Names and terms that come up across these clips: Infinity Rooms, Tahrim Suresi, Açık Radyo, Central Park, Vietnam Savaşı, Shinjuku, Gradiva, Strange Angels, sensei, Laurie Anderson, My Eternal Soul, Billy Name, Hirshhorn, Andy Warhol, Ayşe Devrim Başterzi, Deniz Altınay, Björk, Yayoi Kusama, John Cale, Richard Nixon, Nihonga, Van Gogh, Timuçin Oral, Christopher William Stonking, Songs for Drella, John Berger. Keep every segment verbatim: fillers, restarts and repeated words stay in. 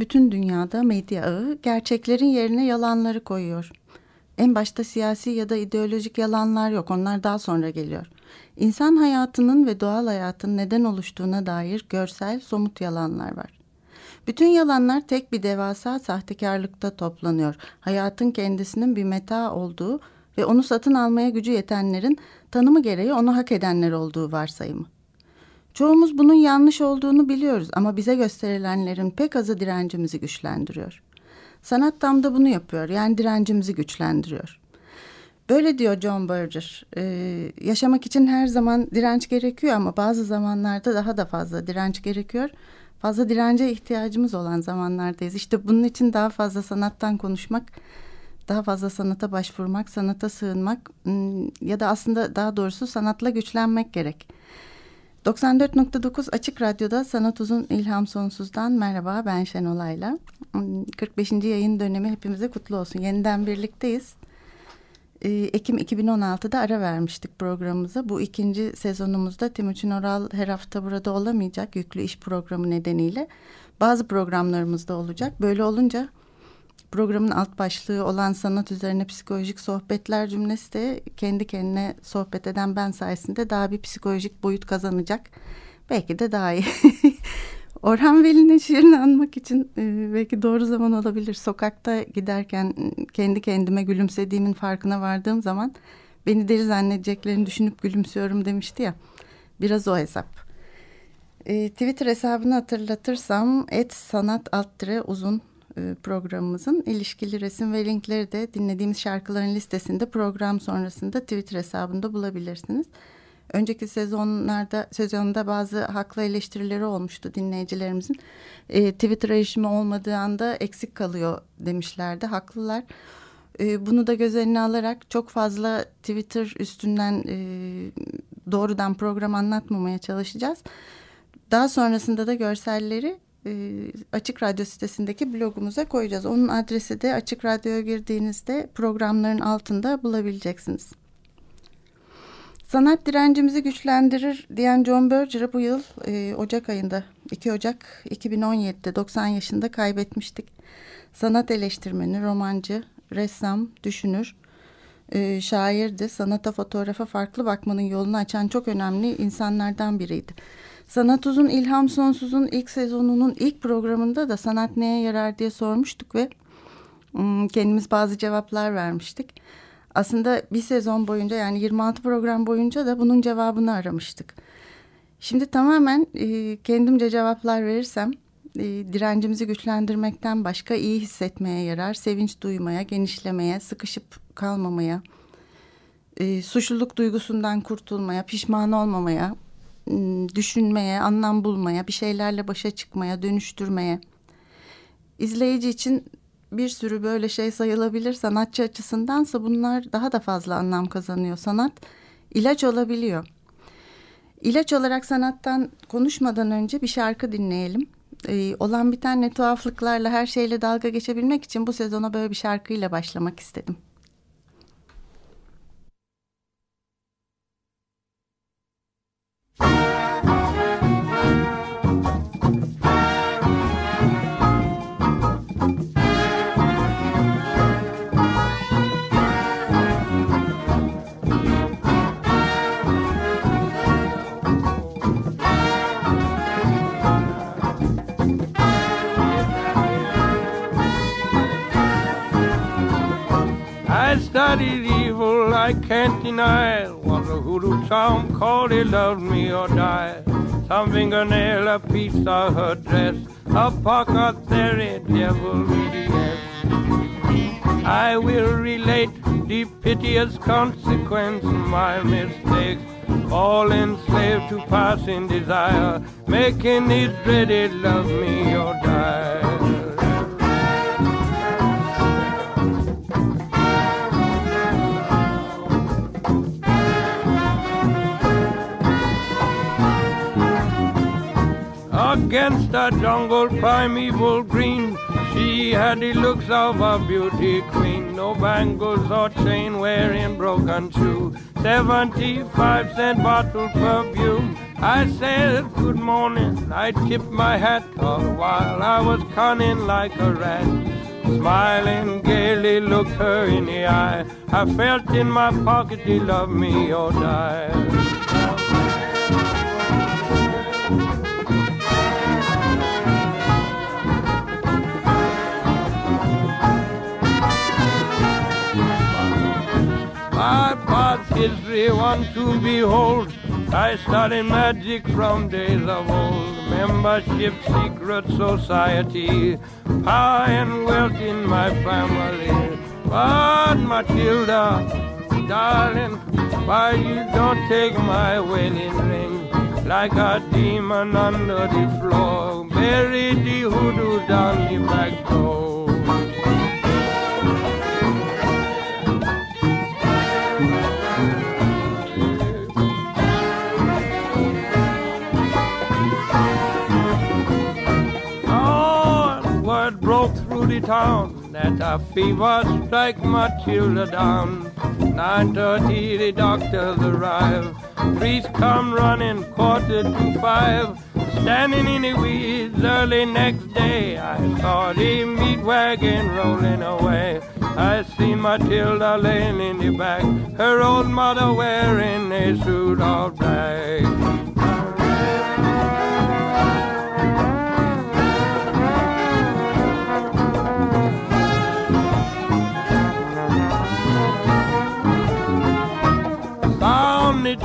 Bütün dünyada medya ağı gerçeklerin yerine yalanları koyuyor. En başta siyasi ya da ideolojik yalanlar yok, onlar daha sonra geliyor. İnsan hayatının ve doğal hayatın neden oluştuğuna dair görsel, somut yalanlar var. Bütün yalanlar tek bir devasa sahtekarlıkta toplanıyor. Hayatın kendisinin bir meta olduğu ve onu satın almaya gücü yetenlerin tanımı gereği onu hak edenler olduğu varsayımı. Çoğumuz bunun yanlış olduğunu biliyoruz ama bize gösterilenlerin pek azı direncimizi güçlendiriyor. Sanat tam da bunu yapıyor, yani direncimizi güçlendiriyor. Böyle diyor John Berger, ee, yaşamak için her zaman direnç gerekiyor ama bazı zamanlarda daha da fazla direnç gerekiyor. Fazla dirence ihtiyacımız olan zamanlardayız. İşte bunun için daha fazla sanattan konuşmak, daha fazla sanata başvurmak, sanata sığınmak ya da aslında daha doğrusu sanatla güçlenmek gerek. doksan dört nokta dokuz Açık Radyo'da Sanat Uzun İlham Sonsuz'dan merhaba, ben Şenol Ayla. kırk beşinci yayın dönemi hepimize kutlu olsun. Yeniden birlikteyiz. Ekim iki bin on altıda ara vermiştik programımıza. Bu ikinci sezonumuzda Timuçin Oral her hafta burada olamayacak, yüklü iş programı nedeniyle. Bazı programlarımızda olacak. Böyle olunca programın alt başlığı olan sanat üzerine psikolojik sohbetler cümlesi de kendi kendine sohbet eden ben sayesinde daha bir psikolojik boyut kazanacak. Belki de daha iyi. Orhan Veli'nin şiirini anmak için belki doğru zaman olabilir. Sokakta giderken kendi kendime gülümsediğimin farkına vardığım zaman beni deli zannedeceklerini düşünüp gülümsüyorum demişti ya. Biraz o hesap. E, Twitter hesabını hatırlatırsam et sanat alt tire uzun programımızın ilişkili resim ve linkleri de dinlediğimiz şarkıların listesinde program sonrasında Twitter hesabında bulabilirsiniz. Önceki sezonlarda sezonda bazı haklı eleştirileri olmuştu dinleyicilerimizin. E, Twitter erişimi olmadığı anda eksik kalıyor demişlerdi. Haklılar. E, bunu da göz önüne alarak çok fazla Twitter üstünden e, doğrudan program anlatmamaya çalışacağız. Daha sonrasında da görselleri Açık Radyo sitesindeki blogumuza koyacağız. Onun adresi de Açık Radyo'ya girdiğinizde programların altında bulabileceksiniz. Sanat direncimizi güçlendirir diyen John Berger'ı bu yıl Ocak ayında iki Ocak iki bin on yedi'de doksan yaşında kaybetmiştik. Sanat eleştirmeni, romancı, ressam, düşünür, şairdi. Sanata, fotoğrafa farklı bakmanın yolunu açan çok önemli insanlardan biriydi. Sanat Uzun İlham Sonsuz'un ilk sezonunun ilk programında da sanat neye yarar diye sormuştuk ve kendimiz bazı cevaplar vermiştik. Aslında bir sezon boyunca, yani yirmi altı program boyunca da bunun cevabını aramıştık. Şimdi tamamen kendimce cevaplar verirsem direncimizi güçlendirmekten başka iyi hissetmeye yarar, sevinç duymaya, genişlemeye, sıkışıp kalmamaya, suçluluk duygusundan kurtulmaya, pişman olmamaya, düşünmeye, anlam bulmaya, bir şeylerle başa çıkmaya, dönüştürmeye. İzleyici için bir sürü böyle şey sayılabilir. Sanatçı açısındansa bunlar daha da fazla anlam kazanıyor. Sanat ilaç olabiliyor. İlaç olarak sanattan konuşmadan önce bir şarkı dinleyelim. Ee, olan bir tane tuhaflıklarla, her şeyle dalga geçebilmek için bu sezona böyle bir şarkıyla başlamak istedim. Studied evil, I can't deny it. Was a hoodoo charm, called it Love Me or Die. Some fingernail, a piece of her dress, a pocket theory, devil idiot. I will relate the piteous consequence of my mistakes. all enslaved to passing desire, making these dreaded love me or die. Against a jungle primeval green, she had the looks of a beauty queen. No bangles or chain wearing broken shoe, seventy-five cent bottle perfume. I said good morning, I tipped my hat off while I was cunning like a rat. Smiling gaily looked her in the eye, I felt in my pocket she loved me or die. My past history one to behold, I studied magic from days of old. Membership, secret society, power and wealth in my family. But Matilda, darling, why you don't take my wedding ring? Like a demon under the floor, bury the hoodoo down the back door. Broke through the town, that a fever strike Matilda down. Nine thirty the doctors arrive, priest come running quarter to five. Standing in the weeds early next day, I saw the meat wagon rolling away. I see Matilda laying in the back, her old mother wearing a suit of black.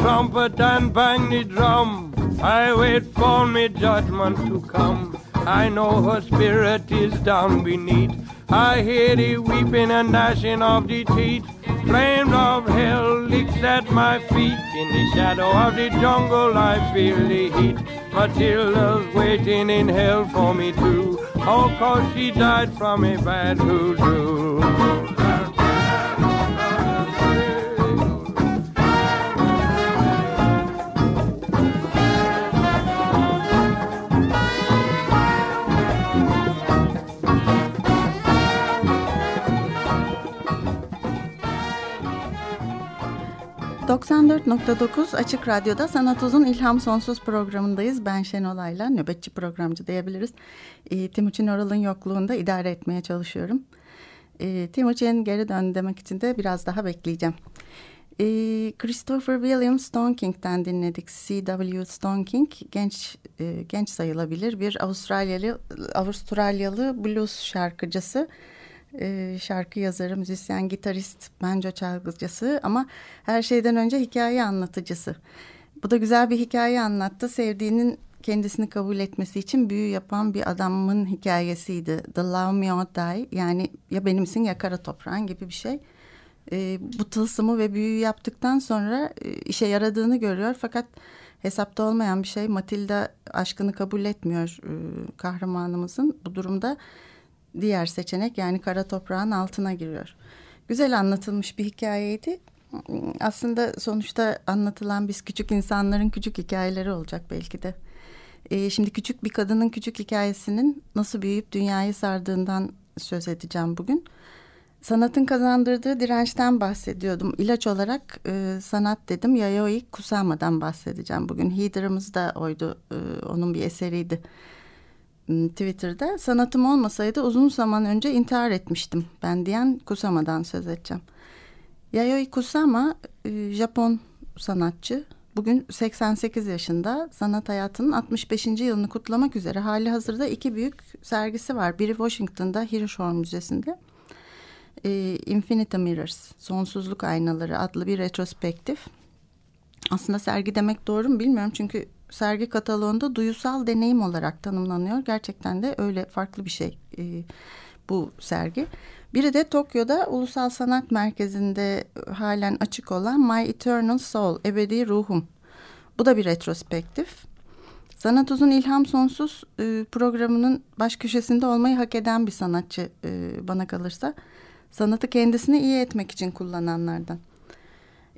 Trumpet and bang the drum, I wait for me judgment to come. I know her spirit is down beneath, I hear the weeping and gnashing of the teeth. Flames of hell licks at my feet, in the shadow of the jungle I feel the heat. Matilda's waiting in hell for me too, oh cause she died from a bad hoodoo. doksan dört nokta dokuz Açık Radyo'da Sanat Uzun İlham Sonsuz programındayız. Ben Şenol Ayla, nöbetçi programcı diyebiliriz. E, Timuçin Oral'ın yokluğunda idare etmeye çalışıyorum. E, Timuçin geri dön demek için de biraz daha bekleyeceğim. E, Christopher William Stonking'den dinledik. C W Stonking genç e, genç sayılabilir bir Avustralyalı Avustralyalı blues şarkıcısı. Şarkı yazarı, müzisyen, gitarist, banjo çalgıcısı ama her şeyden önce hikaye anlatıcısı. Bu da güzel bir hikaye anlattı. Sevdiğinin kendisini kabul etmesi için büyü yapan bir adamın hikayesiydi. The Love Me or Die, yani ya benimsin ya kara toprağın gibi bir şey. E, bu tılsımı ve büyüyü yaptıktan sonra e, işe yaradığını görüyor. Fakat hesapta olmayan bir şey, Matilda aşkını kabul etmiyor e, kahramanımızın. Bu durumda diğer seçenek, yani kara toprağın altına giriyor. Güzel anlatılmış bir hikayeydi. Aslında sonuçta anlatılan biz küçük insanların küçük hikayeleri olacak belki de. Ee, şimdi küçük bir kadının küçük hikayesinin nasıl büyüyüp dünyayı sardığından söz edeceğim bugün. Sanatın kazandırdığı dirençten bahsediyordum. İlaç olarak e, sanat dedim. Yayoi Kusama'dan bahsedeceğim bugün. Header'ımız da oydu. E, onun bir eseriydi. Twitter'da sanatım olmasaydı uzun zaman önce intihar etmiştim ben diyen Kusama'dan söz edeceğim. Yayoi Kusama Japon sanatçı. Bugün seksen sekiz yaşında, sanat hayatının altmış beşinci yılını kutlamak üzere hali hazırda iki büyük sergisi var. Biri Washington'da Hirshhorn Müzesi'nde Infinity Mirrors, Sonsuzluk Aynaları adlı bir retrospektif. Aslında sergi demek doğru mu bilmiyorum çünkü sergi kataloğunda duyusal deneyim olarak tanımlanıyor. Gerçekten de öyle farklı bir şey e, bu sergi. Biri de Tokyo'da Ulusal Sanat Merkezi'nde halen açık olan My Eternal Soul, Ebedi Ruhum Bu da bir retrospektif. Sanat Uzun İlham Sonsuz e, programının baş köşesinde olmayı hak eden bir sanatçı e, bana kalırsa. Sanatı kendisini iyi etmek için kullananlardan.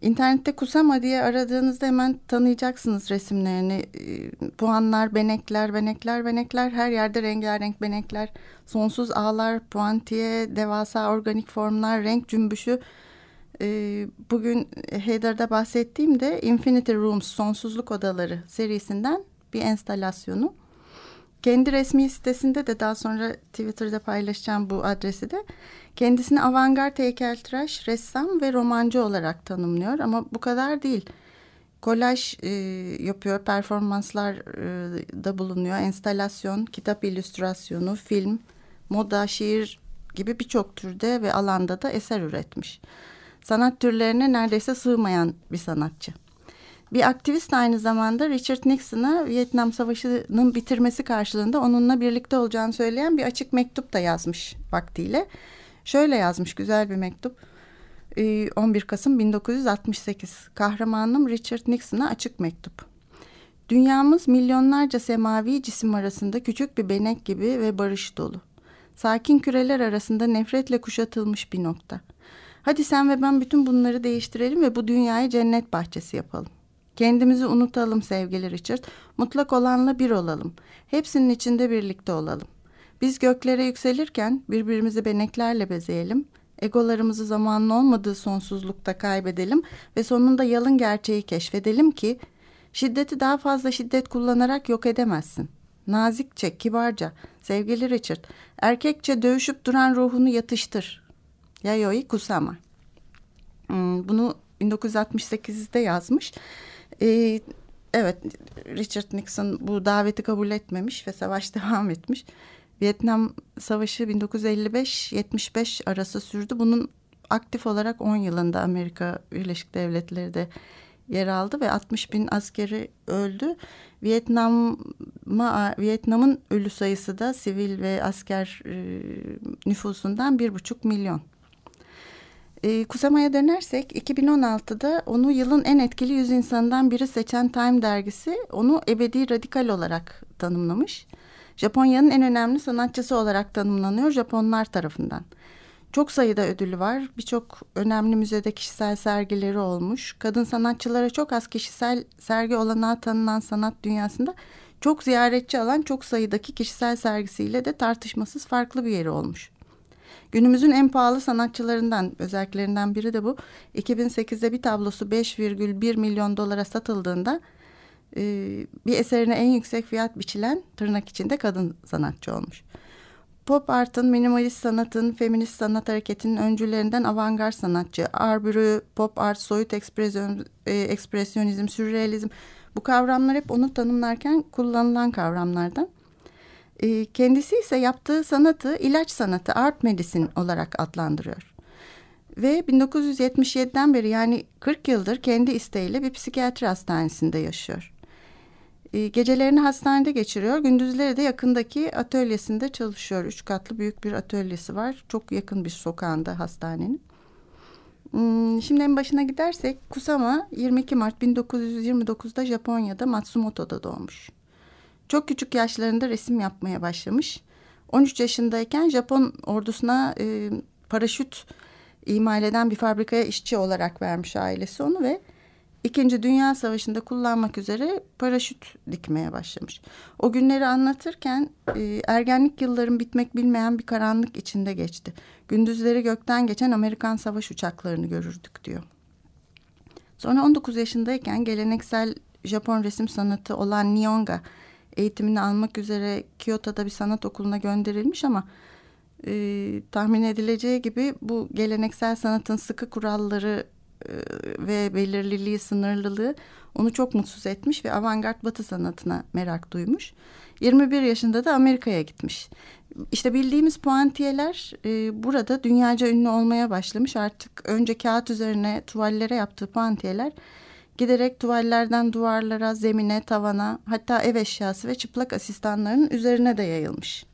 İnternette Kusama diye aradığınızda hemen tanıyacaksınız resimlerini. E, puanlar, benekler, benekler, benekler. Her yerde rengarenk benekler. Sonsuz ağlar, puantiye, devasa organik formlar, renk cümbüşü. E, bugün Haydar'da bahsettiğimde Infinity Rooms, Sonsuzluk Odaları serisinden bir enstalasyonu. Kendi resmi sitesinde de daha sonra Twitter'da paylaşacağım bu adresi de. Kendisini avantgard heykeltıraş, ressam ve romancı olarak tanımlıyor ama bu kadar değil. Kolaj e, yapıyor, performanslar e, da bulunuyor. Enstalasyon, kitap illüstrasyonu, film, moda, şiir gibi birçok türde ve alanda da eser üretmiş. Sanat türlerine neredeyse sığmayan bir sanatçı. Bir aktivist aynı zamanda Richard Nixon'a Vietnam Savaşı'nın bitirmesi karşılığında onunla birlikte olacağını söyleyen bir açık mektup da yazmış vaktiyle. Şöyle yazmış, güzel bir mektup. on bir Kasım bin dokuz yüz altmış sekiz. Kahramanım Richard Nixon'a açık mektup. Dünyamız milyonlarca semavi cisim arasında küçük bir benek gibi ve barış dolu. Sakin küreler arasında nefretle kuşatılmış bir nokta. Hadi sen ve ben bütün bunları değiştirelim ve bu dünyayı cennet bahçesi yapalım. Kendimizi unutalım sevgili Richard. Mutlak olanla bir olalım. Hepsinin içinde birlikte olalım. Biz göklere yükselirken birbirimizi beneklerle bezeyelim. Egolarımızı zamanın olmadığı sonsuzlukta kaybedelim ve sonunda yalın gerçeği keşfedelim ki şiddeti daha fazla şiddet kullanarak yok edemezsin. Nazikçe, kibarca, sevgili Richard, erkekçe dövüşüp duran ruhunu yatıştır. Yayoi Kusama. Hmm, bunu bin dokuz yüz altmış sekizde yazmış. Ee, evet, Richard Nixon bu daveti kabul etmemiş ve savaş devam etmiş. Vietnam Savaşı bin dokuz yüz elli beş yetmiş beş arası sürdü. Bunun aktif olarak on yılında Amerika Birleşik Devletleri de yer aldı ve altmış bin askeri öldü. Vietnam'a, Vietnam'ın ölü sayısı da sivil ve asker e, nüfusundan bir buçuk milyon. E, Kusama'ya dönersek iki bin on altıda onu yılın en etkili yüz insanından biri seçen Time dergisi onu ebedi radikal olarak tanımlamış. Japonya'nın en önemli sanatçısı olarak tanımlanıyor Japonlar tarafından. Çok sayıda ödülü var. Birçok önemli müzede kişisel sergileri olmuş. Kadın sanatçılara çok az kişisel sergi olanağı tanınan sanat dünyasında çok ziyaretçi alan çok sayıdaki kişisel sergisiyle de tartışmasız farklı bir yeri olmuş. Günümüzün en pahalı sanatçılarından, özelliklerinden biri de bu. iki bin sekizde bir tablosu beş virgül bir milyon dolara satıldığında e, bir eserine en yüksek fiyat biçilen tırnak içinde kadın sanatçı olmuş. Pop art'ın, minimalist sanatın, feminist sanat hareketinin öncülerinden avantgard sanatçı. Art Brut, pop art, soyut ekspresyon, e, ekspresyonizm, sürrealizm, bu kavramlar hep onu tanımlarken kullanılan kavramlardan. Kendisi ise yaptığı sanatı ilaç sanatı, art medicine olarak adlandırıyor. Ve bin dokuz yüz yetmiş yediden beri, yani kırk yıldır kendi isteğiyle bir psikiyatri hastanesinde yaşıyor. Gecelerini hastanede geçiriyor, gündüzleri de yakındaki atölyesinde çalışıyor. Üç katlı büyük bir atölyesi var, çok yakın bir sokağında hastanenin. Şimdi en başına gidersek, Kusama yirmi iki Mart bin dokuz yüz yirmi dokuzda Japonya'da Matsumoto'da doğmuş. Çok küçük yaşlarında resim yapmaya başlamış. on üç yaşındayken Japon ordusuna e, paraşüt imal eden bir fabrikaya işçi olarak vermiş ailesi onu ve İkinci Dünya Savaşı'nda kullanmak üzere paraşüt dikmeye başlamış. O günleri anlatırken e, ergenlik yıllarım bitmek bilmeyen bir karanlık içinde geçti. Gündüzleri gökten geçen Amerikan savaş uçaklarını görürdük diyor. Sonra on dokuz yaşındayken geleneksel Japon resim sanatı olan Nihonga eğitimini almak üzere Kyoto'da bir sanat okuluna gönderilmiş ama e, tahmin edileceği gibi bu geleneksel sanatın sıkı kuralları e, ve belirliliği, sınırlılığı onu çok mutsuz etmiş ve avantgard batı sanatına merak duymuş. yirmi bir yaşında da Amerika'ya gitmiş. İşte bildiğimiz puantiyeler e, burada dünyaca ünlü olmaya başlamış. Artık önce kağıt üzerine tuvallere yaptığı puantiyeler giderek tuvallerden duvarlara, zemine, tavana, hatta ev eşyası ve çıplak asistanların üzerine de yayılmış.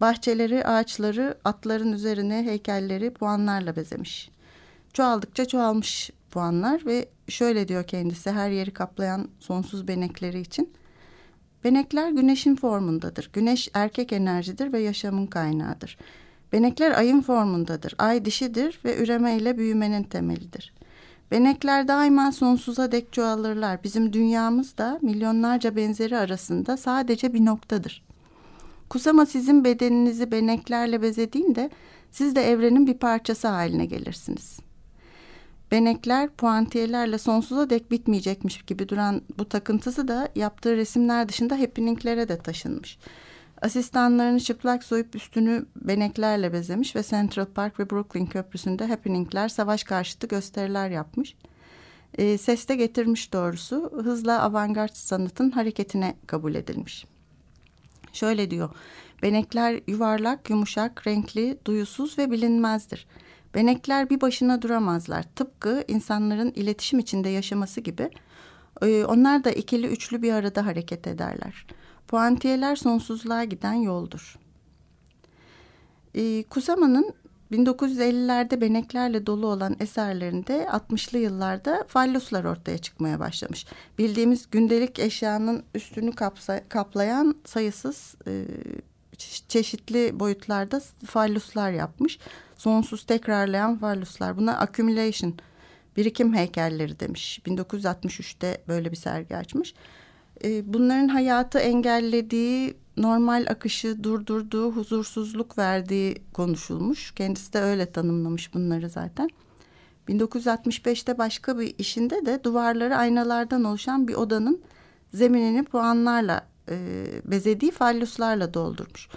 Bahçeleri, ağaçları, atların üzerine heykelleri puanlarla bezemiş. Çoğaldıkça çoğalmış bu anlar ve şöyle diyor kendisi, her yeri kaplayan sonsuz benekleri için. Benekler güneşin formundadır. Güneş erkek enerjidir ve yaşamın kaynağıdır. Benekler ayın formundadır. Ay dişidir ve üreme ile büyümenin temelidir. Benekler daima sonsuza dek çoğalırlar. Bizim dünyamız da milyonlarca benzeri arasında sadece bir noktadır. Kusama sizin bedeninizi beneklerle bezediğinde siz de evrenin bir parçası haline gelirsiniz. Benekler puantiyelerle sonsuza dek bitmeyecekmiş gibi duran bu takıntısı da yaptığı resimler dışında happening'lere de taşınmış. Asistanlarını çıplak soyup üstünü beneklerle bezemiş ve Central Park ve Brooklyn Köprüsü'nde happening'ler, savaş karşıtı gösteriler yapmış. E, ses de getirmiş doğrusu, hızla avantgard sanatın hareketine kabul edilmiş. Şöyle diyor, benekler yuvarlak, yumuşak, renkli, duyusuz ve bilinmezdir. Benekler bir başına duramazlar. Tıpkı insanların iletişim içinde yaşaması gibi e, onlar da ikili üçlü bir arada hareket ederler. Puantiyeler sonsuzluğa giden yoldur. E, Kusama'nın bin dokuz yüz ellilerde beneklerle dolu olan eserlerinde altmışlı yıllarda falloslar ortaya çıkmaya başlamış. Bildiğimiz gündelik eşyanın üstünü kapsa, kaplayan sayısız e, çeşitli boyutlarda falluslar yapmış. Sonsuz tekrarlayan falluslar. Buna accumulation, birikim heykelleri demiş. bin dokuz yüz altmış üçte böyle bir sergi açmış. Bunların hayatı engellediği, normal akışı durdurduğu, huzursuzluk verdiği konuşulmuş. Kendisi de öyle tanımlamış bunları zaten. bin dokuz yüz altmış beşte başka bir işinde de duvarları aynalardan oluşan bir odanın zeminini puanlarla bezediği falluslarla doldurmuş.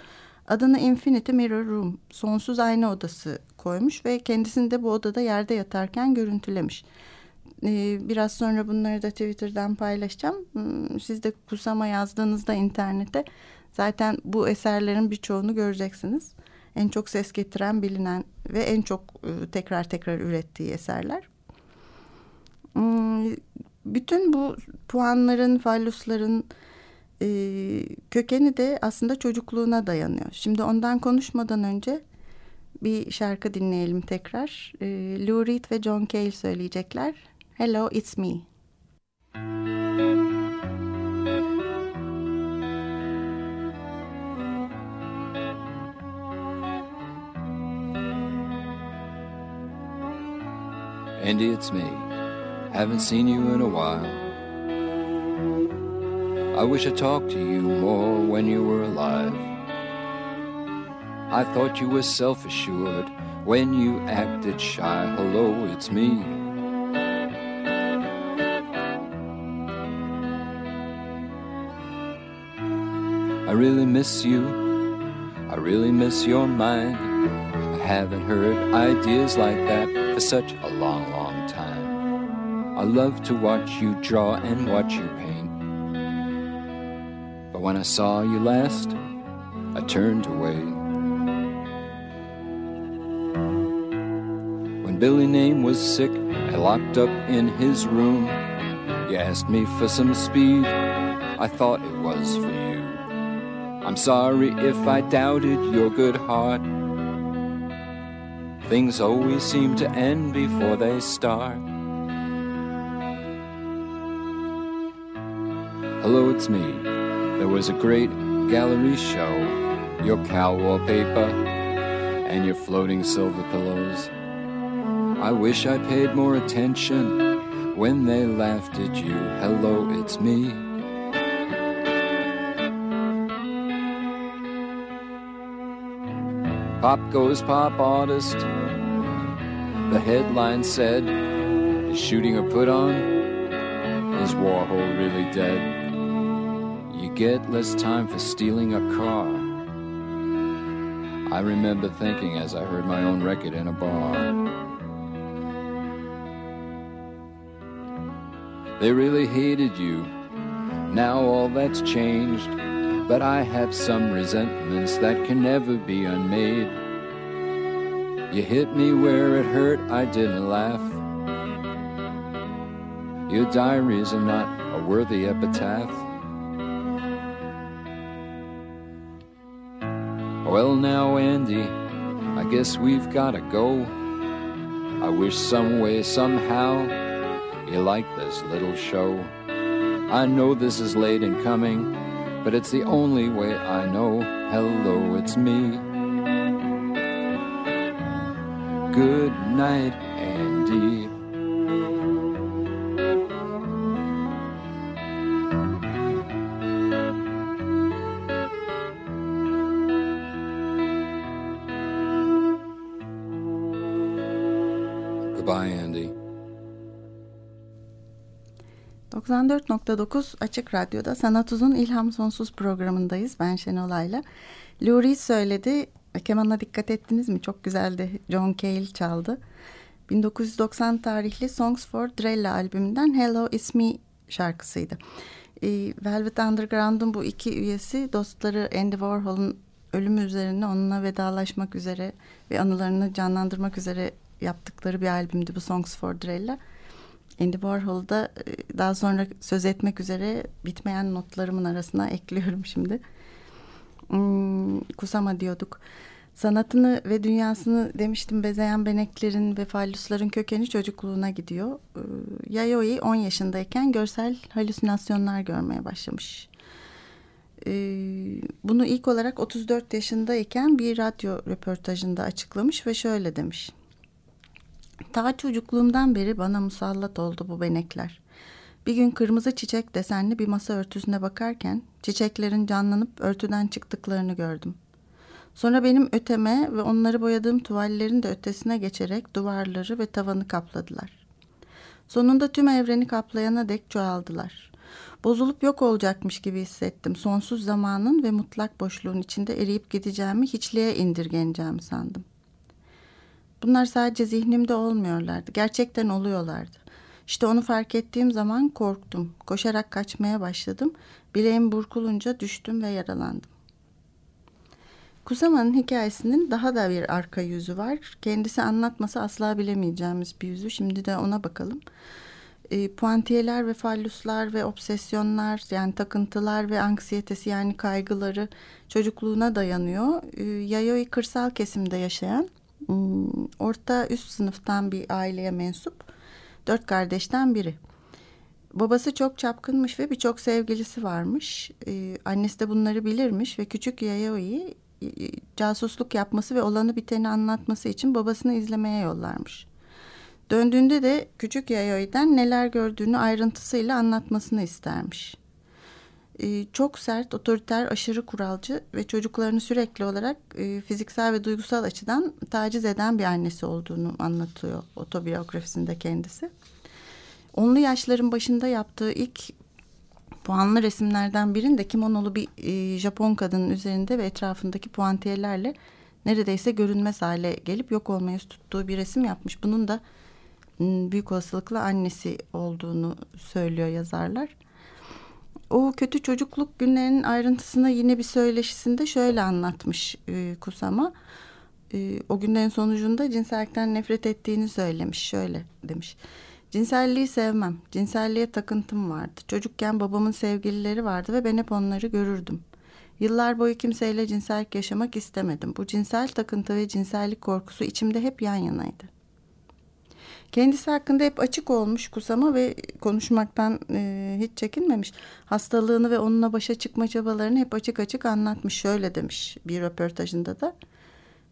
Adını Infinity Mirror Room, sonsuz ayna odası koymuş ve kendisini de bu odada yerde yatarken görüntülemiş. Biraz sonra bunları da Twitter'dan paylaşacağım. Siz de Kusama yazdığınızda internete zaten bu eserlerin birçoğunu göreceksiniz. En çok ses getiren, bilinen ve en çok tekrar tekrar ürettiği eserler. Bütün bu puanların, fallusların kökeni de aslında çocukluğuna dayanıyor. Şimdi ondan konuşmadan önce bir şarkı dinleyelim tekrar. Lou Reed ve John Cale söyleyecekler. Hello, it's me. Andy, it's me. Haven't seen you in a while. I wish I talked to you more when you were alive. I thought you were self-assured when you acted shy. Hello, it's me. I really miss you. I really miss your mind. I haven't heard ideas like that for such a long, long time. I love to watch you draw and watch you paint. When I saw you last, I turned away. When Billy Name was sick and locked up in his room, you asked me for some speed. I thought it was for you. I'm sorry if I doubted your good heart. Things always seem to end before they start. Hello, it's me. There was a great gallery show, your cow wallpaper and your floating silver pillows. I wish I paid more attention when they laughed at you. Hello, it's me. Pop goes pop artist. The headline said, is shooting or put on? Is Warhol really dead? Get less time for stealing a car. I remember thinking as I heard my own record in a bar. They really hated you. Now all that's changed. But I have some resentments that can never be unmade. You hit me where it hurt, I didn't laugh. Your diaries are not a worthy epitaph. Well now, Andy, I guess we've gotta go. I wish some way, somehow, You like this little show? I know this is late in coming, but it's the only way I know. Hello, it's me. Good night, Andy. doksan dört nokta dokuz Açık Radyo'da Sanat Uzun İlham Sonsuz programındayız. Ben Şenol Ayla. Lou Reed söyledi. Kemanına dikkat ettiniz mi? Çok güzeldi. John Cale çaldı. bin dokuz yüz doksan tarihli Songs for Drella albümünden Hello It's Me şarkısıydı. Velvet Underground'un bu iki üyesi dostları Andy Warhol'un ölümü üzerine onunla vedalaşmak üzere ve anılarını canlandırmak üzere yaptıkları bir albümdü bu Songs for Drella. Andy Warhol'da daha sonra söz etmek üzere bitmeyen notlarımın arasına ekliyorum şimdi. Hmm, Kusama diyorduk. Sanatını ve dünyasını demiştim bezeyen beneklerin ve fallusların kökeni çocukluğuna gidiyor. Yayoi on yaşındayken görsel halüsinasyonlar görmeye başlamış. Bunu ilk olarak otuz dört yaşındayken bir radyo röportajında açıklamış ve şöyle demiş. Ta çocukluğumdan beri bana musallat oldu bu benekler. Bir gün kırmızı çiçek desenli bir masa örtüsüne bakarken çiçeklerin canlanıp örtüden çıktıklarını gördüm. Sonra benim öteme ve onları boyadığım tuvallerin de ötesine geçerek duvarları ve tavanı kapladılar. Sonunda tüm evreni kaplayana dek çoğaldılar. Bozulup yok olacakmış gibi hissettim. Sonsuz zamanın ve mutlak boşluğun içinde eriyip gideceğimi, hiçliğe indirgeneceğimi sandım. Bunlar sadece zihnimde olmuyorlardı. Gerçekten oluyorlardı. İşte onu fark ettiğim zaman korktum. Koşarak kaçmaya başladım. Bileğim burkulunca düştüm ve yaralandım. Kusama'nın hikayesinin daha da bir arka yüzü var. Kendisi anlatması asla bilemeyeceğimiz bir yüzü. Şimdi de ona bakalım. E, puantiyeler ve falluslar ve obsesyonlar, yani takıntılar ve anksiyetesi, yani kaygıları çocukluğuna dayanıyor. E, Yayoi kırsal kesimde yaşayan, orta üst sınıftan bir aileye mensup, dört kardeşten biri. Babası çok çapkınmış ve birçok sevgilisi varmış. Ee, annesi de bunları bilirmiş ve küçük Yayoi'yi casusluk yapması ve olanı biteni anlatması için babasını izlemeye yollarmış. Döndüğünde de küçük Yayoi'den neler gördüğünü ayrıntısıyla anlatmasını istermiş. Çok sert, otoriter, aşırı kuralcı ve çocuklarını sürekli olarak fiziksel ve duygusal açıdan taciz eden bir annesi olduğunu anlatıyor otobiyografisinde kendisi. Onlu yaşların başında yaptığı ilk puanlı resimlerden birinde kimonolu bir Japon kadının üzerinde ve etrafındaki puantiyelerle neredeyse görünmez hale gelip yok olmaya tuttuğu bir resim yapmış. Bunun da büyük olasılıkla annesi olduğunu söylüyor yazarlar. O kötü çocukluk günlerinin ayrıntısını yine bir söyleşisinde şöyle anlatmış e, Kusama. E, o günlerin sonucunda cinsellikten nefret ettiğini söylemiş. Şöyle demiş. Cinselliği sevmem. Cinselliğe takıntım vardı. Çocukken babamın sevgilileri vardı ve ben hep onları görürdüm. Yıllar boyu kimseyle cinsellik yaşamak istemedim. Bu cinsel takıntı ve cinsellik korkusu içimde hep yan yanaydı. Kendisi hakkında hep açık olmuş Kusama ve konuşmaktan e, hiç çekinmemiş. Hastalığını ve onunla başa çıkma çabalarını hep açık açık anlatmış. Şöyle demiş bir röportajında da.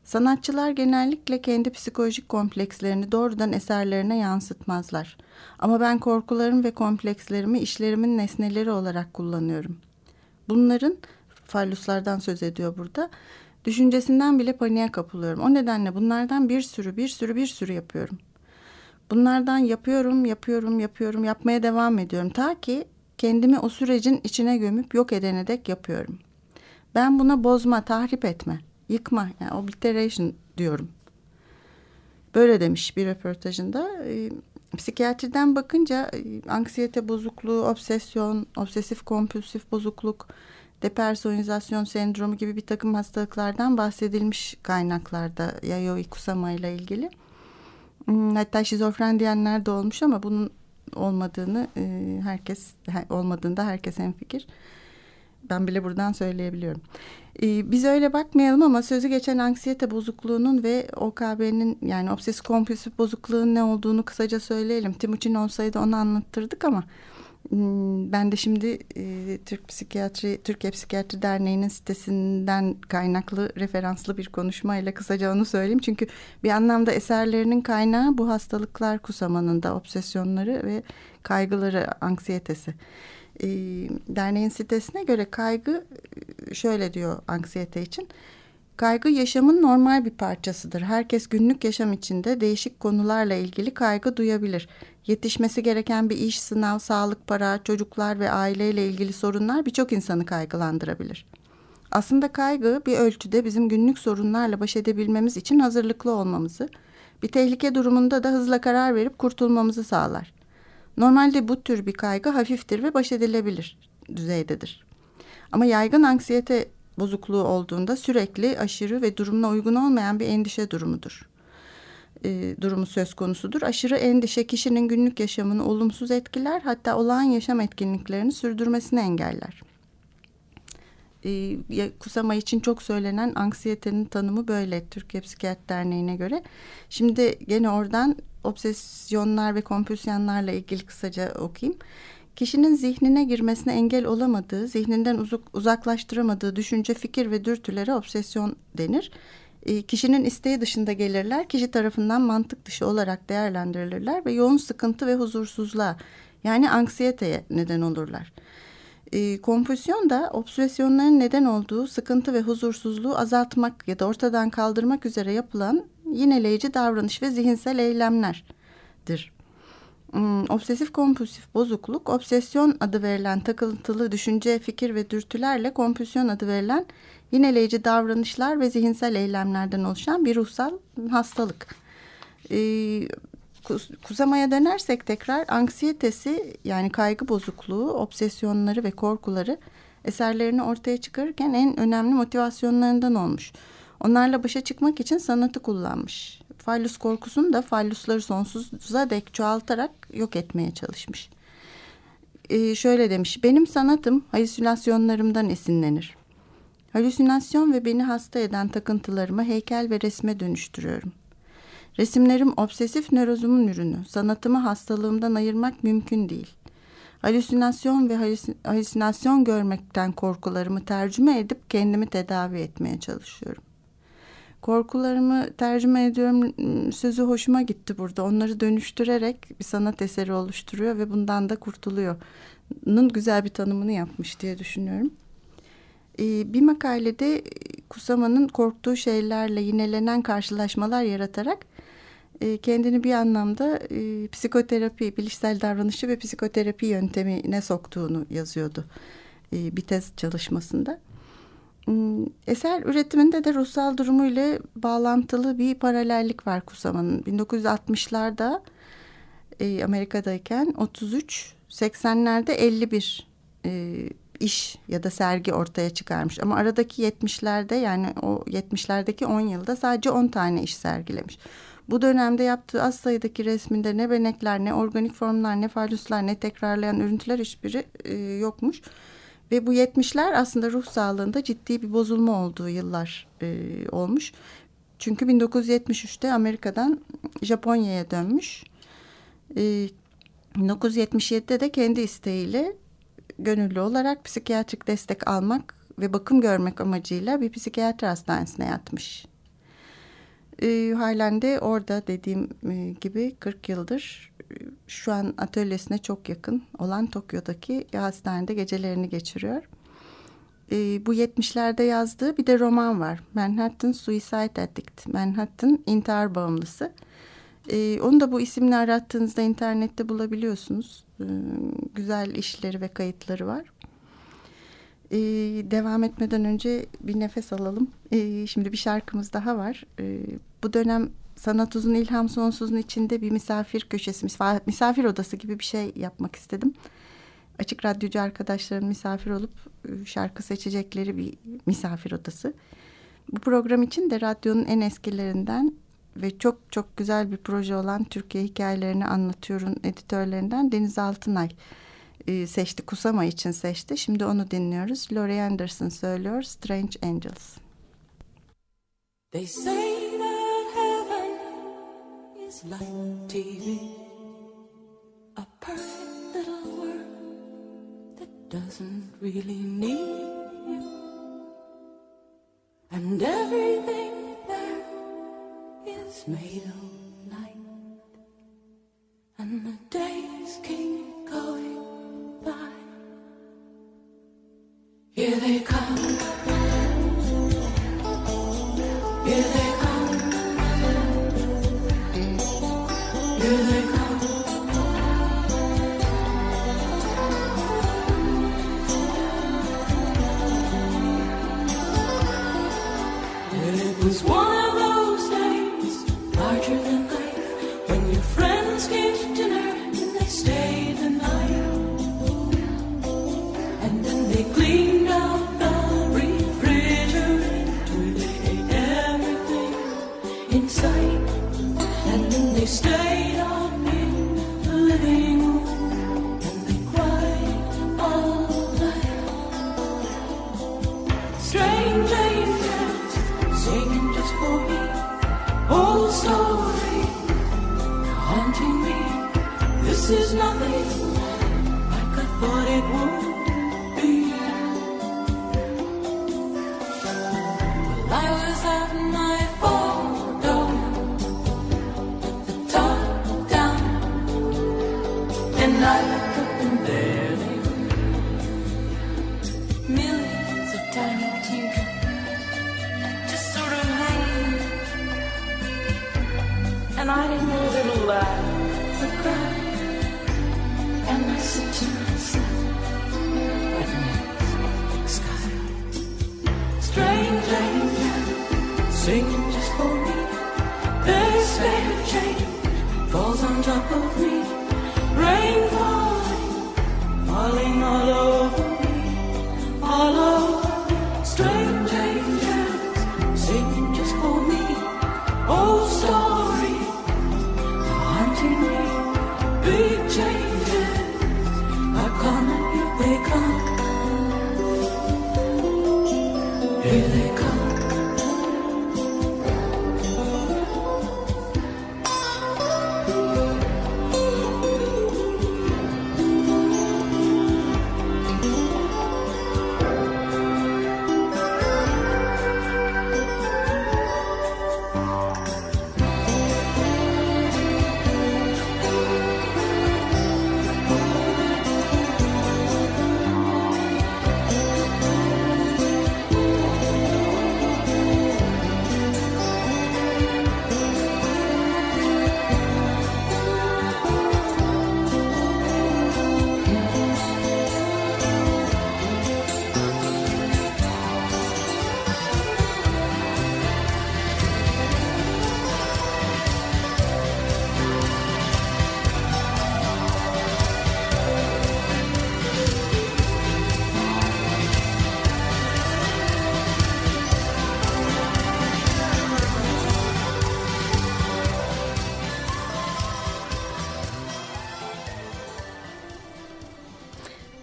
Sanatçılar genellikle kendi psikolojik komplekslerini doğrudan eserlerine yansıtmazlar. Ama ben korkularım ve komplekslerimi işlerimin nesneleri olarak kullanıyorum. Bunların, falluslardan söz ediyor burada, düşüncesinden bile paniğe kapılıyorum. O nedenle bunlardan bir sürü bir sürü bir sürü yapıyorum. Bunlardan yapıyorum, yapıyorum, yapıyorum, yapmaya devam ediyorum. Ta ki kendimi o sürecin içine gömüp yok edene dek yapıyorum. Ben buna bozma, tahrip etme, yıkma, yani obliteration diyorum. Böyle demiş bir röportajında. Psikiyatriden bakınca anksiyete bozukluğu, obsesyon, obsesif kompulsif bozukluk, depersonalizasyon sendromu gibi bir takım hastalıklardan bahsedilmiş kaynaklarda Yayoi Kusama ile ilgili. Hatta şizofren diyenler de olmuş ama bunun olmadığını herkes olmadığında herkes hemfikir. Ben bile buradan söyleyebiliyorum. Ee, biz öyle bakmayalım ama sözü geçen anksiyete bozukluğunun ve O K B'nin yani obsesif kompulsif bozukluğun ne olduğunu kısaca söyleyelim. Timuçin olsaydı onu anlattırdık ama ben de şimdi e, Türk Psikiyatri Türkiye Psikiyatri Derneği'nin sitesinden kaynaklı referanslı bir konuşmayla kısaca onu söyleyeyim. Çünkü bir anlamda eserlerinin kaynağı bu hastalıklar Kusama'nın da obsesyonları ve kaygıları, anksiyetesi. E, derneğin sitesine göre kaygı şöyle diyor anksiyete için. Kaygı yaşamın normal bir parçasıdır. Herkes günlük yaşam içinde değişik konularla ilgili kaygı duyabilir. Yetişmesi gereken bir iş, sınav, sağlık, para, çocuklar ve aileyle ilgili sorunlar birçok insanı kaygılandırabilir. Aslında kaygı bir ölçüde bizim günlük sorunlarla baş edebilmemiz için hazırlıklı olmamızı, bir tehlike durumunda da hızla karar verip kurtulmamızı sağlar. Normalde bu tür bir kaygı hafiftir ve baş edilebilir düzeydedir. Ama yaygın anksiyete bozukluğu olduğunda sürekli aşırı ve durumuna uygun olmayan bir endişe durumudur. E, durumu söz konusudur. Aşırı endişe kişinin günlük yaşamını olumsuz etkiler, hatta olağan yaşam etkinliklerini sürdürmesini engeller. E, Kusama için çok söylenen anksiyetenin tanımı böyle Türkiye Psikiyatri Derneği'ne göre. Şimdi gene oradan obsesyonlar ve kompulsiyonlarla ilgili kısaca okuyayım. Kişinin zihnine girmesine engel olamadığı, zihninden uzaklaştıramadığı düşünce, fikir ve dürtülere obsesyon denir. E, kişinin isteği dışında gelirler, kişi tarafından mantık dışı olarak değerlendirilirler ve yoğun sıkıntı ve huzursuzluğa, yani anksiyeteye neden olurlar. E, kompulsiyon da obsesyonların neden olduğu sıkıntı ve huzursuzluğu azaltmak ya da ortadan kaldırmak üzere yapılan yineleyici davranış ve zihinsel eylemlerdir. Obsesif kompulsif bozukluk, obsesyon adı verilen takıntılı düşünce, fikir ve dürtülerle kompulsiyon adı verilen yineleyici davranışlar ve zihinsel eylemlerden oluşan bir ruhsal hastalık. Ee, Kusama'ya dönersek tekrar, anksiyetesi yani kaygı bozukluğu, obsesyonları ve korkuları eserlerini ortaya çıkarırken en önemli motivasyonlarından olmuş. Onlarla başa çıkmak için sanatı kullanmış. Fallus korkusunu da fallusları sonsuza dek çoğaltarak yok etmeye çalışmış. Ee, şöyle demiş, benim sanatım halüsinasyonlarımdan esinlenir. Halüsinasyon ve beni hasta eden takıntılarımı heykel ve resme dönüştürüyorum. Resimlerim obsesif nörozumun ürünü. Sanatımı hastalığımdan ayırmak mümkün değil. Halüsinasyon ve halüsin- halüsinasyon görmekten korkularımı tercüme edip kendimi tedavi etmeye çalışıyorum. Korkularımı tercüme ediyorum sözü hoşuma gitti burada. Onları dönüştürerek bir sanat eseri oluşturuyor ve bundan da kurtuluyor'nun güzel bir tanımını yapmış diye düşünüyorum. Ee, bir makalede Kusama'nın korktuğu şeylerle yinelenen karşılaşmalar yaratarak e, kendini bir anlamda e, psikoterapi, bilişsel davranışçı ve psikoterapi yöntemine soktuğunu yazıyordu e, bir tez çalışmasında. Eser üretiminde de ruhsal durumuyla bağlantılı bir paralellik var Kusama'nın. bin dokuz yüz altmışlarda e, Amerika'dayken otuz üç, seksenlerde elli bir e, iş ya da sergi ortaya çıkarmış. Ama aradaki yetmişlerde yani o yetmişlerdeki on yılda sadece on tane iş sergilemiş. Bu dönemde yaptığı az sayıdaki resminde ne benekler, ne organik formlar, ne falluslar, ne tekrarlayan örüntüler hiçbiri e, yokmuş. Ve bu yetmişler aslında ruh sağlığında ciddi bir bozulma olduğu yıllar e, olmuş. Çünkü bin dokuz yüz yetmiş üçte Amerika'dan Japonya'ya dönmüş. E, bin dokuz yüz yetmiş yedide de kendi isteğiyle gönüllü olarak psikiyatrik destek almak ve bakım görmek amacıyla bir psikiyatri hastanesine yatmış. E, halen de orada dediğim gibi kırk yıldır şu an atölyesine çok yakın olan Tokyo'daki hastanede gecelerini geçiriyor. E, bu yetmişlerde yazdığı bir de roman var. Manhattan Suicide Addict, Manhattan intihar bağımlısı. E, onu da bu isimle arattığınızda internette bulabiliyorsunuz. E, güzel işleri ve kayıtları var. Ee, devam etmeden önce bir nefes alalım. Ee, şimdi bir şarkımız daha var. Ee, bu dönem Sanat Uzun İlham Sonsuz'un içinde bir misafir köşesi, misafir odası gibi bir şey yapmak istedim. Açık radyocu arkadaşlarım misafir olup şarkı seçecekleri bir misafir odası. Bu program için de radyonun en eskilerinden ve çok çok güzel bir proje olan Türkiye Hikayelerini Anlatıyor'un editörlerinden Deniz Altınay e, seçti. Kusama için seçti. Şimdi onu dinliyoruz. Laurie Anderson söylüyor. Strange Angels. They say that heaven is like T V, a perfect little world that doesn't really need you. And everything there is made of light, and the days keep going by. Here they come. This is nothing like I thought it would be. Well, I was at my photo with the top down, and I looked up and there they were, millions of tiny tears just sort of hanging, and I didn't know that it'll last. Singing just for me, this favorite chain falls on top of me, rain falling, falling all over me, all over me. Strange angels singing just for me, old story haunting me, big changes are coming, here they come, here they come.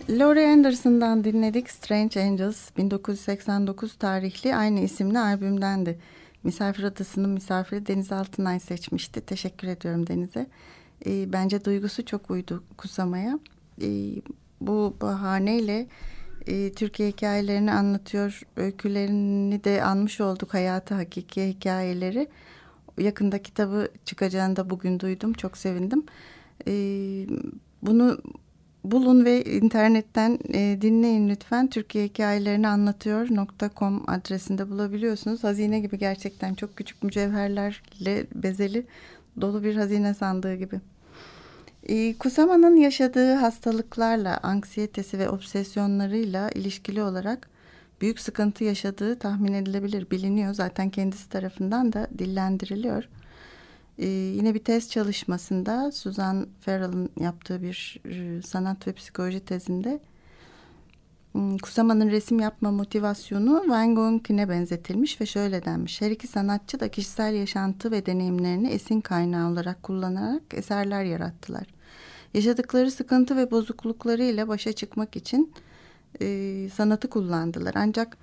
Laurie Anderson'dan dinledik. Strange Angels bin dokuz yüz seksen dokuz tarihli aynı isimli albümdendi. Misafir Adası'nın misafiri Deniz Altınay seçmişti. Teşekkür ediyorum Deniz'e. E, bence duygusu çok uydu Kusama'ya. E, bu bahaneyle e, Türkiye hikayelerini anlatıyor. Öykülerini de anmış olduk. Hayatı hakiki hikayeleri. Yakında kitabı çıkacağını da bugün duydum. Çok sevindim. E, bunu bulun ve internetten e, dinleyin lütfen. Türkiye Hikayelerini Anlatıyor nokta com adresinde bulabiliyorsunuz. Hazine gibi, gerçekten çok küçük mücevherlerle bezeli dolu bir hazine sandığı gibi. E, Kusama'nın yaşadığı hastalıklarla, anksiyetesi ve obsesyonlarıyla ilişkili olarak büyük sıkıntı yaşadığı tahmin edilebilir, biliniyor. Zaten kendisi tarafından da dillendiriliyor. Ee, yine bir tez çalışmasında Suzan Ferrell'ın yaptığı bir e, sanat ve psikoloji tezinde Kusama'nın resim yapma motivasyonu Van Gogh'unkine benzetilmiş ve şöyle denmiş. Her iki sanatçı da kişisel yaşantı ve deneyimlerini esin kaynağı olarak kullanarak eserler yarattılar. yaşadıkları sıkıntı ve bozukluklarıyla başa çıkmak için e, sanatı kullandılar. Ancak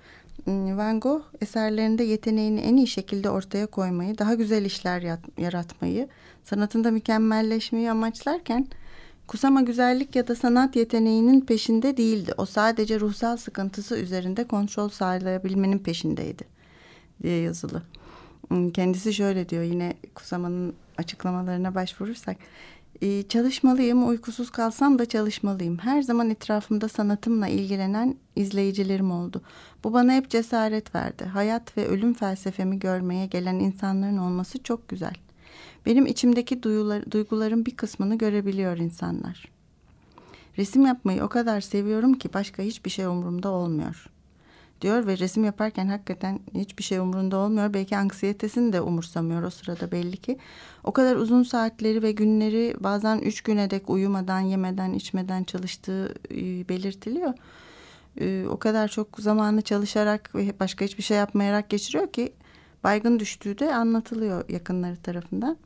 Van Gogh eserlerinde yeteneğini en iyi şekilde ortaya koymayı, daha güzel işler yaratmayı, sanatında mükemmelleşmeyi amaçlarken Kusama güzellik ya da sanat yeteneğinin peşinde değildi. O sadece ruhsal sıkıntısı üzerinde kontrol sağlayabilmenin peşindeydi diye yazılı. Kendisi şöyle diyor, yine Kusama'nın açıklamalarına başvurursak. Çalışmalıyım, uykusuz kalsam da çalışmalıyım. Her zaman etrafımda sanatımla ilgilenen izleyicilerim oldu. Bu bana hep cesaret verdi. Hayat ve ölüm felsefemi görmeye gelen insanların olması çok güzel. Benim içimdeki duyular, duyguların bir kısmını görebiliyor insanlar. Resim yapmayı o kadar seviyorum ki başka hiçbir şey umurumda olmuyor, diyor ve resim yaparken hakikaten hiçbir şey umurunda olmuyor. Belki anksiyetesini de umursamıyor o sırada belli ki. O kadar uzun saatleri ve günleri, bazen üç güne dek uyumadan, yemeden, içmeden çalıştığı belirtiliyor. O kadar çok zamanı çalışarak ve başka hiçbir şey yapmayarak geçiriyor ki baygın düştüğü de anlatılıyor yakınları tarafından.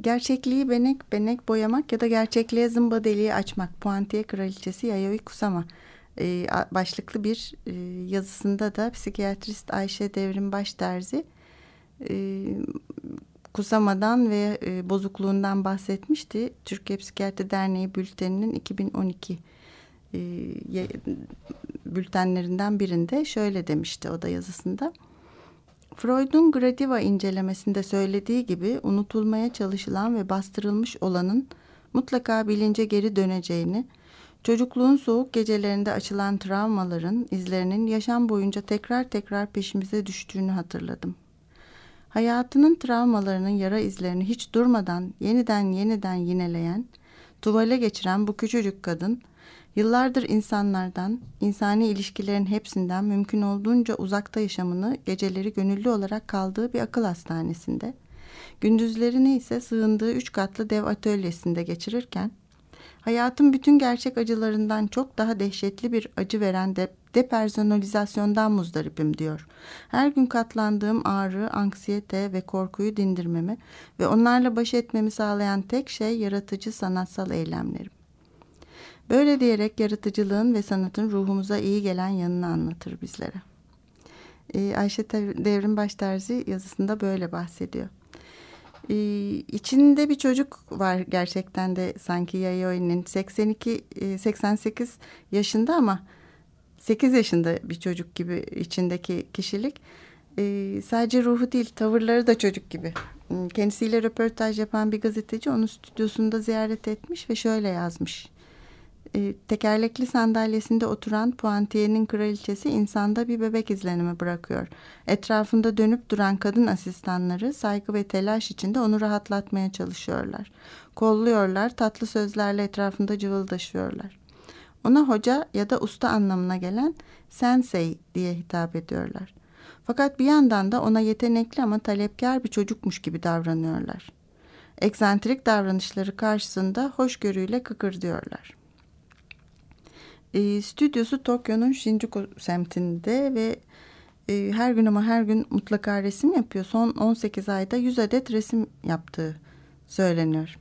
Gerçekliği benek benek boyamak ya da gerçekliğe zımba deliği açmak. Puantiye Kraliçesi Yayoi Kusama başlıklı bir yazısında da psikiyatrist Ayşe Devrim Başterzi Kusama'dan ve bozukluğundan bahsetmişti. Türkiye Psikiyatri Derneği bülteninin iki bin on iki bültenlerinden birinde şöyle demişti o da yazısında. Freud'un Gradiva incelemesinde söylediği gibi unutulmaya çalışılan ve bastırılmış olanın mutlaka bilince geri döneceğini, çocukluğun soğuk gecelerinde açılan travmaların izlerinin yaşam boyunca tekrar tekrar peşimize düştüğünü hatırladım. Hayatının travmalarının yara izlerini hiç durmadan yeniden yeniden yineleyen, tuvale geçiren bu küçücük kadın, yıllardır insanlardan, insani ilişkilerin hepsinden mümkün olduğunca uzakta yaşamını geceleri gönüllü olarak kaldığı bir akıl hastanesinde, gündüzlerini ise sığındığı üç katlı dev atölyesinde geçirirken, hayatın bütün gerçek acılarından çok daha dehşetli bir acı veren de, depersonalizasyondan muzdaripim, diyor. Her gün katlandığım ağrı, anksiyete ve korkuyu dindirmemi ve onlarla baş etmemi sağlayan tek şey yaratıcı sanatsal eylemlerim. Böyle diyerek yaratıcılığın ve sanatın ruhumuza iyi gelen yanını anlatır bizlere. Ee, Ayşe Devrim Başterzi yazısında böyle bahsediyor. Ee, içinde bir çocuk var gerçekten de sanki Yayoi'nin. seksen iki, seksen sekiz yaşında ama sekiz yaşında bir çocuk gibi içindeki kişilik. Ee, sadece ruhu değil, tavırları da çocuk gibi. Kendisiyle röportaj yapan bir gazeteci onu stüdyosunda ziyaret etmiş ve şöyle yazmış. E, tekerlekli sandalyesinde oturan puantiyenin kraliçesi insanda bir bebek izlenimi bırakıyor. Etrafında dönüp duran kadın asistanları saygı ve telaş içinde onu rahatlatmaya çalışıyorlar. Kolluyorlar, tatlı sözlerle etrafında cıvıldaşıyorlar. Ona hoca ya da usta anlamına gelen sensei diye hitap ediyorlar. Fakat bir yandan da ona yetenekli ama talepkar bir çocukmuş gibi davranıyorlar. Eksantrik davranışları karşısında hoşgörüyle kıkırdıyorlar. E, stüdyosu Tokyo'nun Shinjuku semtinde ve e, her gün ama her gün mutlaka resim yapıyor. Son on sekiz ayda yüz adet resim yaptığı söyleniyor.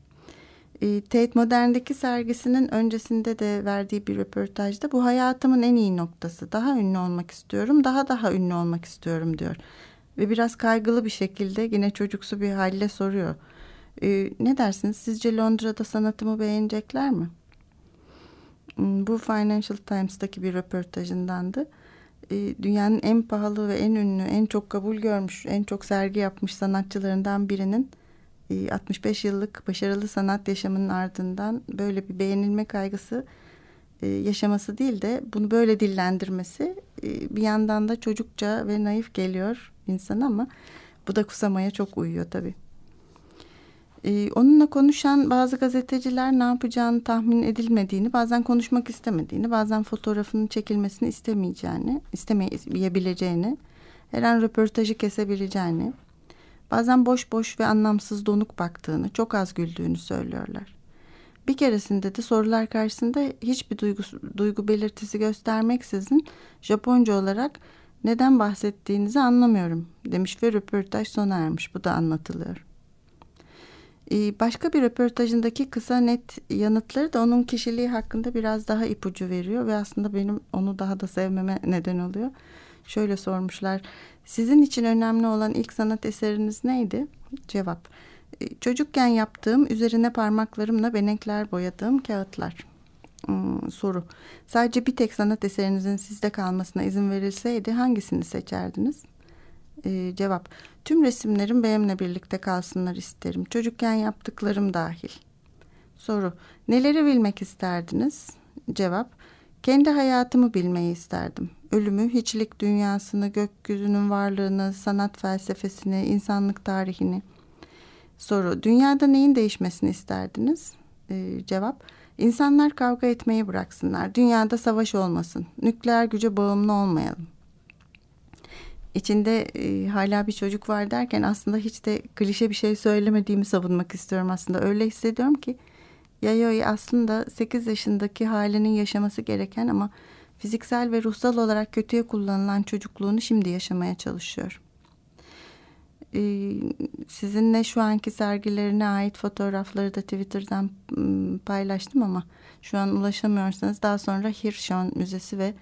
E, Tate Modern'deki sergisinin öncesinde de verdiği bir röportajda bu hayatımın en iyi noktası. Daha ünlü olmak istiyorum, daha daha ünlü olmak istiyorum, diyor. Ve biraz kaygılı bir şekilde yine çocuksu bir halle soruyor. E, ne dersiniz, sizce Londra'da sanatımı beğenecekler mi? Bu Financial Times'taki bir röportajındandı. Dünyanın en pahalı ve en ünlü, en çok kabul görmüş, en çok sergi yapmış sanatçılarından birinin altmış beş yıllık başarılı sanat yaşamının ardından böyle bir beğenilme kaygısı yaşaması değil de bunu böyle dillendirmesi bir yandan da çocukça ve naif geliyor insana, ama bu da Kusama'ya çok uyuyor tabii. Ee, onunla konuşan bazı gazeteciler ne yapacağını tahmin edilmediğini, bazen konuşmak istemediğini, bazen fotoğrafının çekilmesini istemeyeceğini, istemeyebileceğini, her an röportajı kesebileceğini, bazen boş boş ve anlamsız donuk baktığını, çok az güldüğünü söylüyorlar. Bir keresinde de sorular karşısında hiçbir duygu, duygu belirtisi göstermeksizin Japonca olarak neden bahsettiğinizi anlamıyorum demiş ve röportaj sona ermiş. Bu da anlatılıyor. Başka bir röportajındaki kısa net yanıtları da onun kişiliği hakkında biraz daha ipucu veriyor ve aslında benim onu daha da sevmeme neden oluyor. Şöyle sormuşlar, sizin için önemli olan ilk sanat eseriniz neydi? Cevap, çocukken yaptığım, üzerine parmaklarımla benekler boyadığım kağıtlar. Hmm, soru, sadece bir tek sanat eserinizin sizde kalmasına izin verilseydi hangisini seçerdiniz? Ee, cevap, tüm resimlerim benimle birlikte kalsınlar isterim. Çocukken yaptıklarım dahil. Soru, neleri bilmek isterdiniz? Cevap, kendi hayatımı bilmeyi isterdim. Ölümü, hiçlik dünyasını, gökyüzünün varlığını, sanat felsefesini, insanlık tarihini. Soru, dünyada neyin değişmesini isterdiniz? Ee, cevap, İnsanlar kavga etmeyi bıraksınlar. Dünyada savaş olmasın. Nükleer güce bağımlı olmayalım. İçinde e, hala bir çocuk var derken aslında hiç de klişe bir şey söylemediğimi savunmak istiyorum aslında. Öyle hissediyorum ki Yayoi aslında sekiz yaşındaki halinin yaşaması gereken ama fiziksel ve ruhsal olarak kötüye kullanılan çocukluğunu şimdi yaşamaya çalışıyor. Ee, sizinle şu anki sergilerine ait fotoğrafları da Twitter'dan ım, paylaştım ama şu an ulaşamıyorsanız daha sonra Hirshon Müzesi ve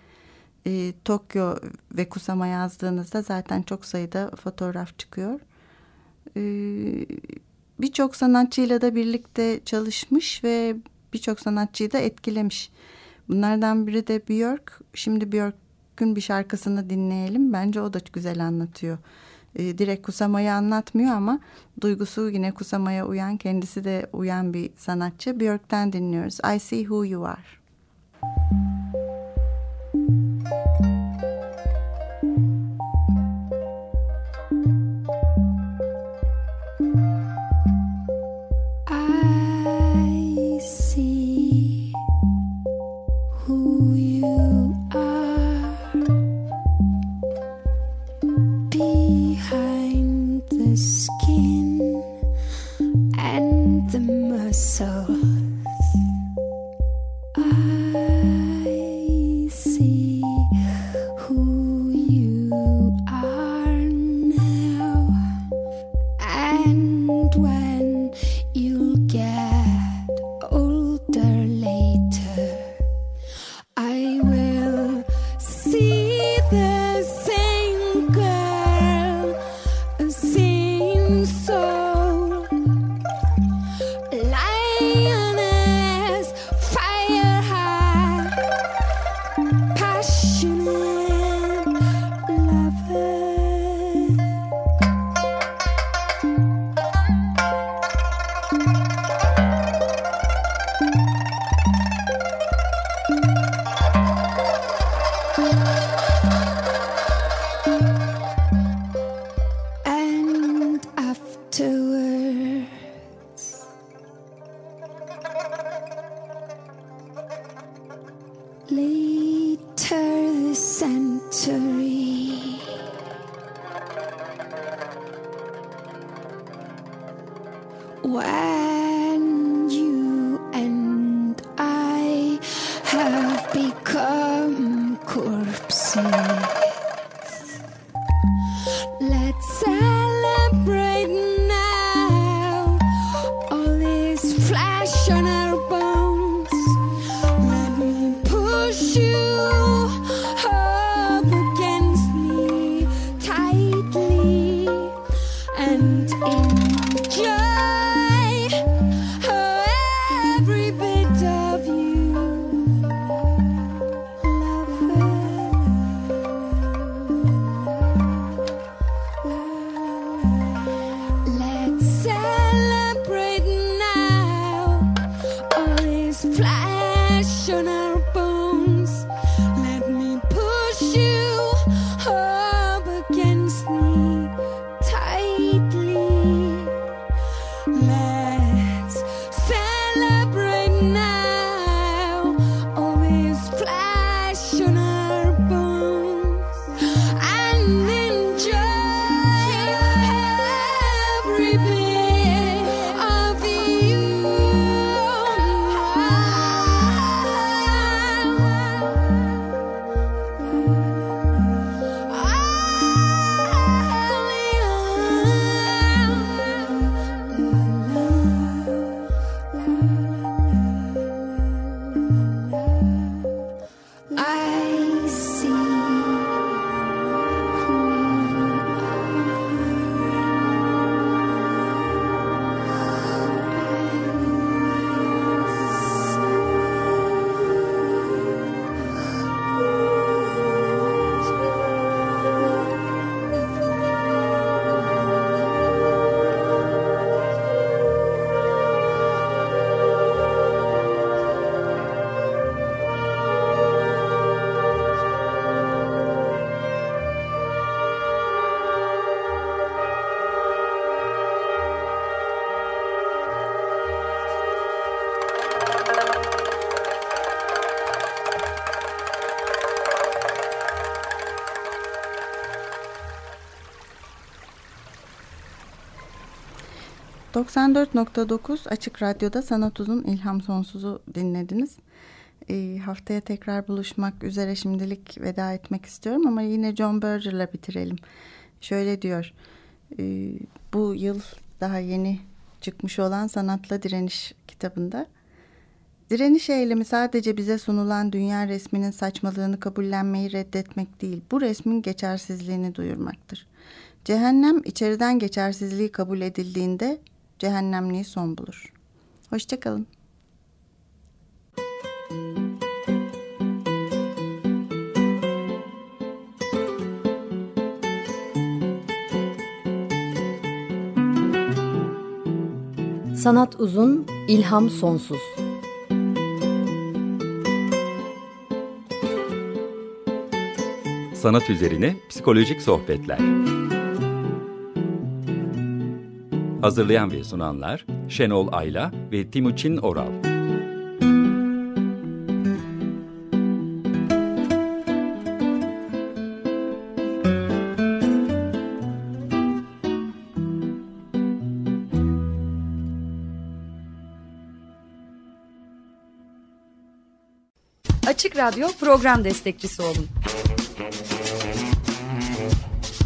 e, Tokyo ve Kusama yazdığınızda zaten çok sayıda fotoğraf çıkıyor. Ee, birçok sanatçıyla da birlikte çalışmış ve birçok sanatçıyı da etkilemiş. Bunlardan biri de Björk. Şimdi Björk'ün bir şarkısını dinleyelim. Bence o da güzel anlatıyor. Direkt Kusama'yı anlatmıyor ama duygusu yine Kusama'ya uyan, kendisi de uyan bir sanatçı. Björk'ten dinliyoruz. I See Who You Are. doksan dört nokta dokuz Açık Radyo'da Sanat Uzun İlham Sonsuz'u dinlediniz. E, haftaya tekrar buluşmak üzere şimdilik veda etmek istiyorum ama yine John Berger'la bitirelim. Şöyle diyor, e, bu yıl daha yeni çıkmış olan Sanatla Direniş kitabında. Direniş eylemi sadece bize sunulan dünya resminin saçmalığını kabullenmeyi reddetmek değil, bu resmin geçersizliğini duyurmaktır. Cehennem içeriden geçersizliği kabul edildiğinde cehennemliği son bulur. Hoşçakalın. Sanat uzun, ilham sonsuz. Sanat üzerine psikolojik sohbetler. Hazırlayan ve sunanlar Şenol Ayla ve Timuçin Oral. Açık Radyo program destekçisi olun.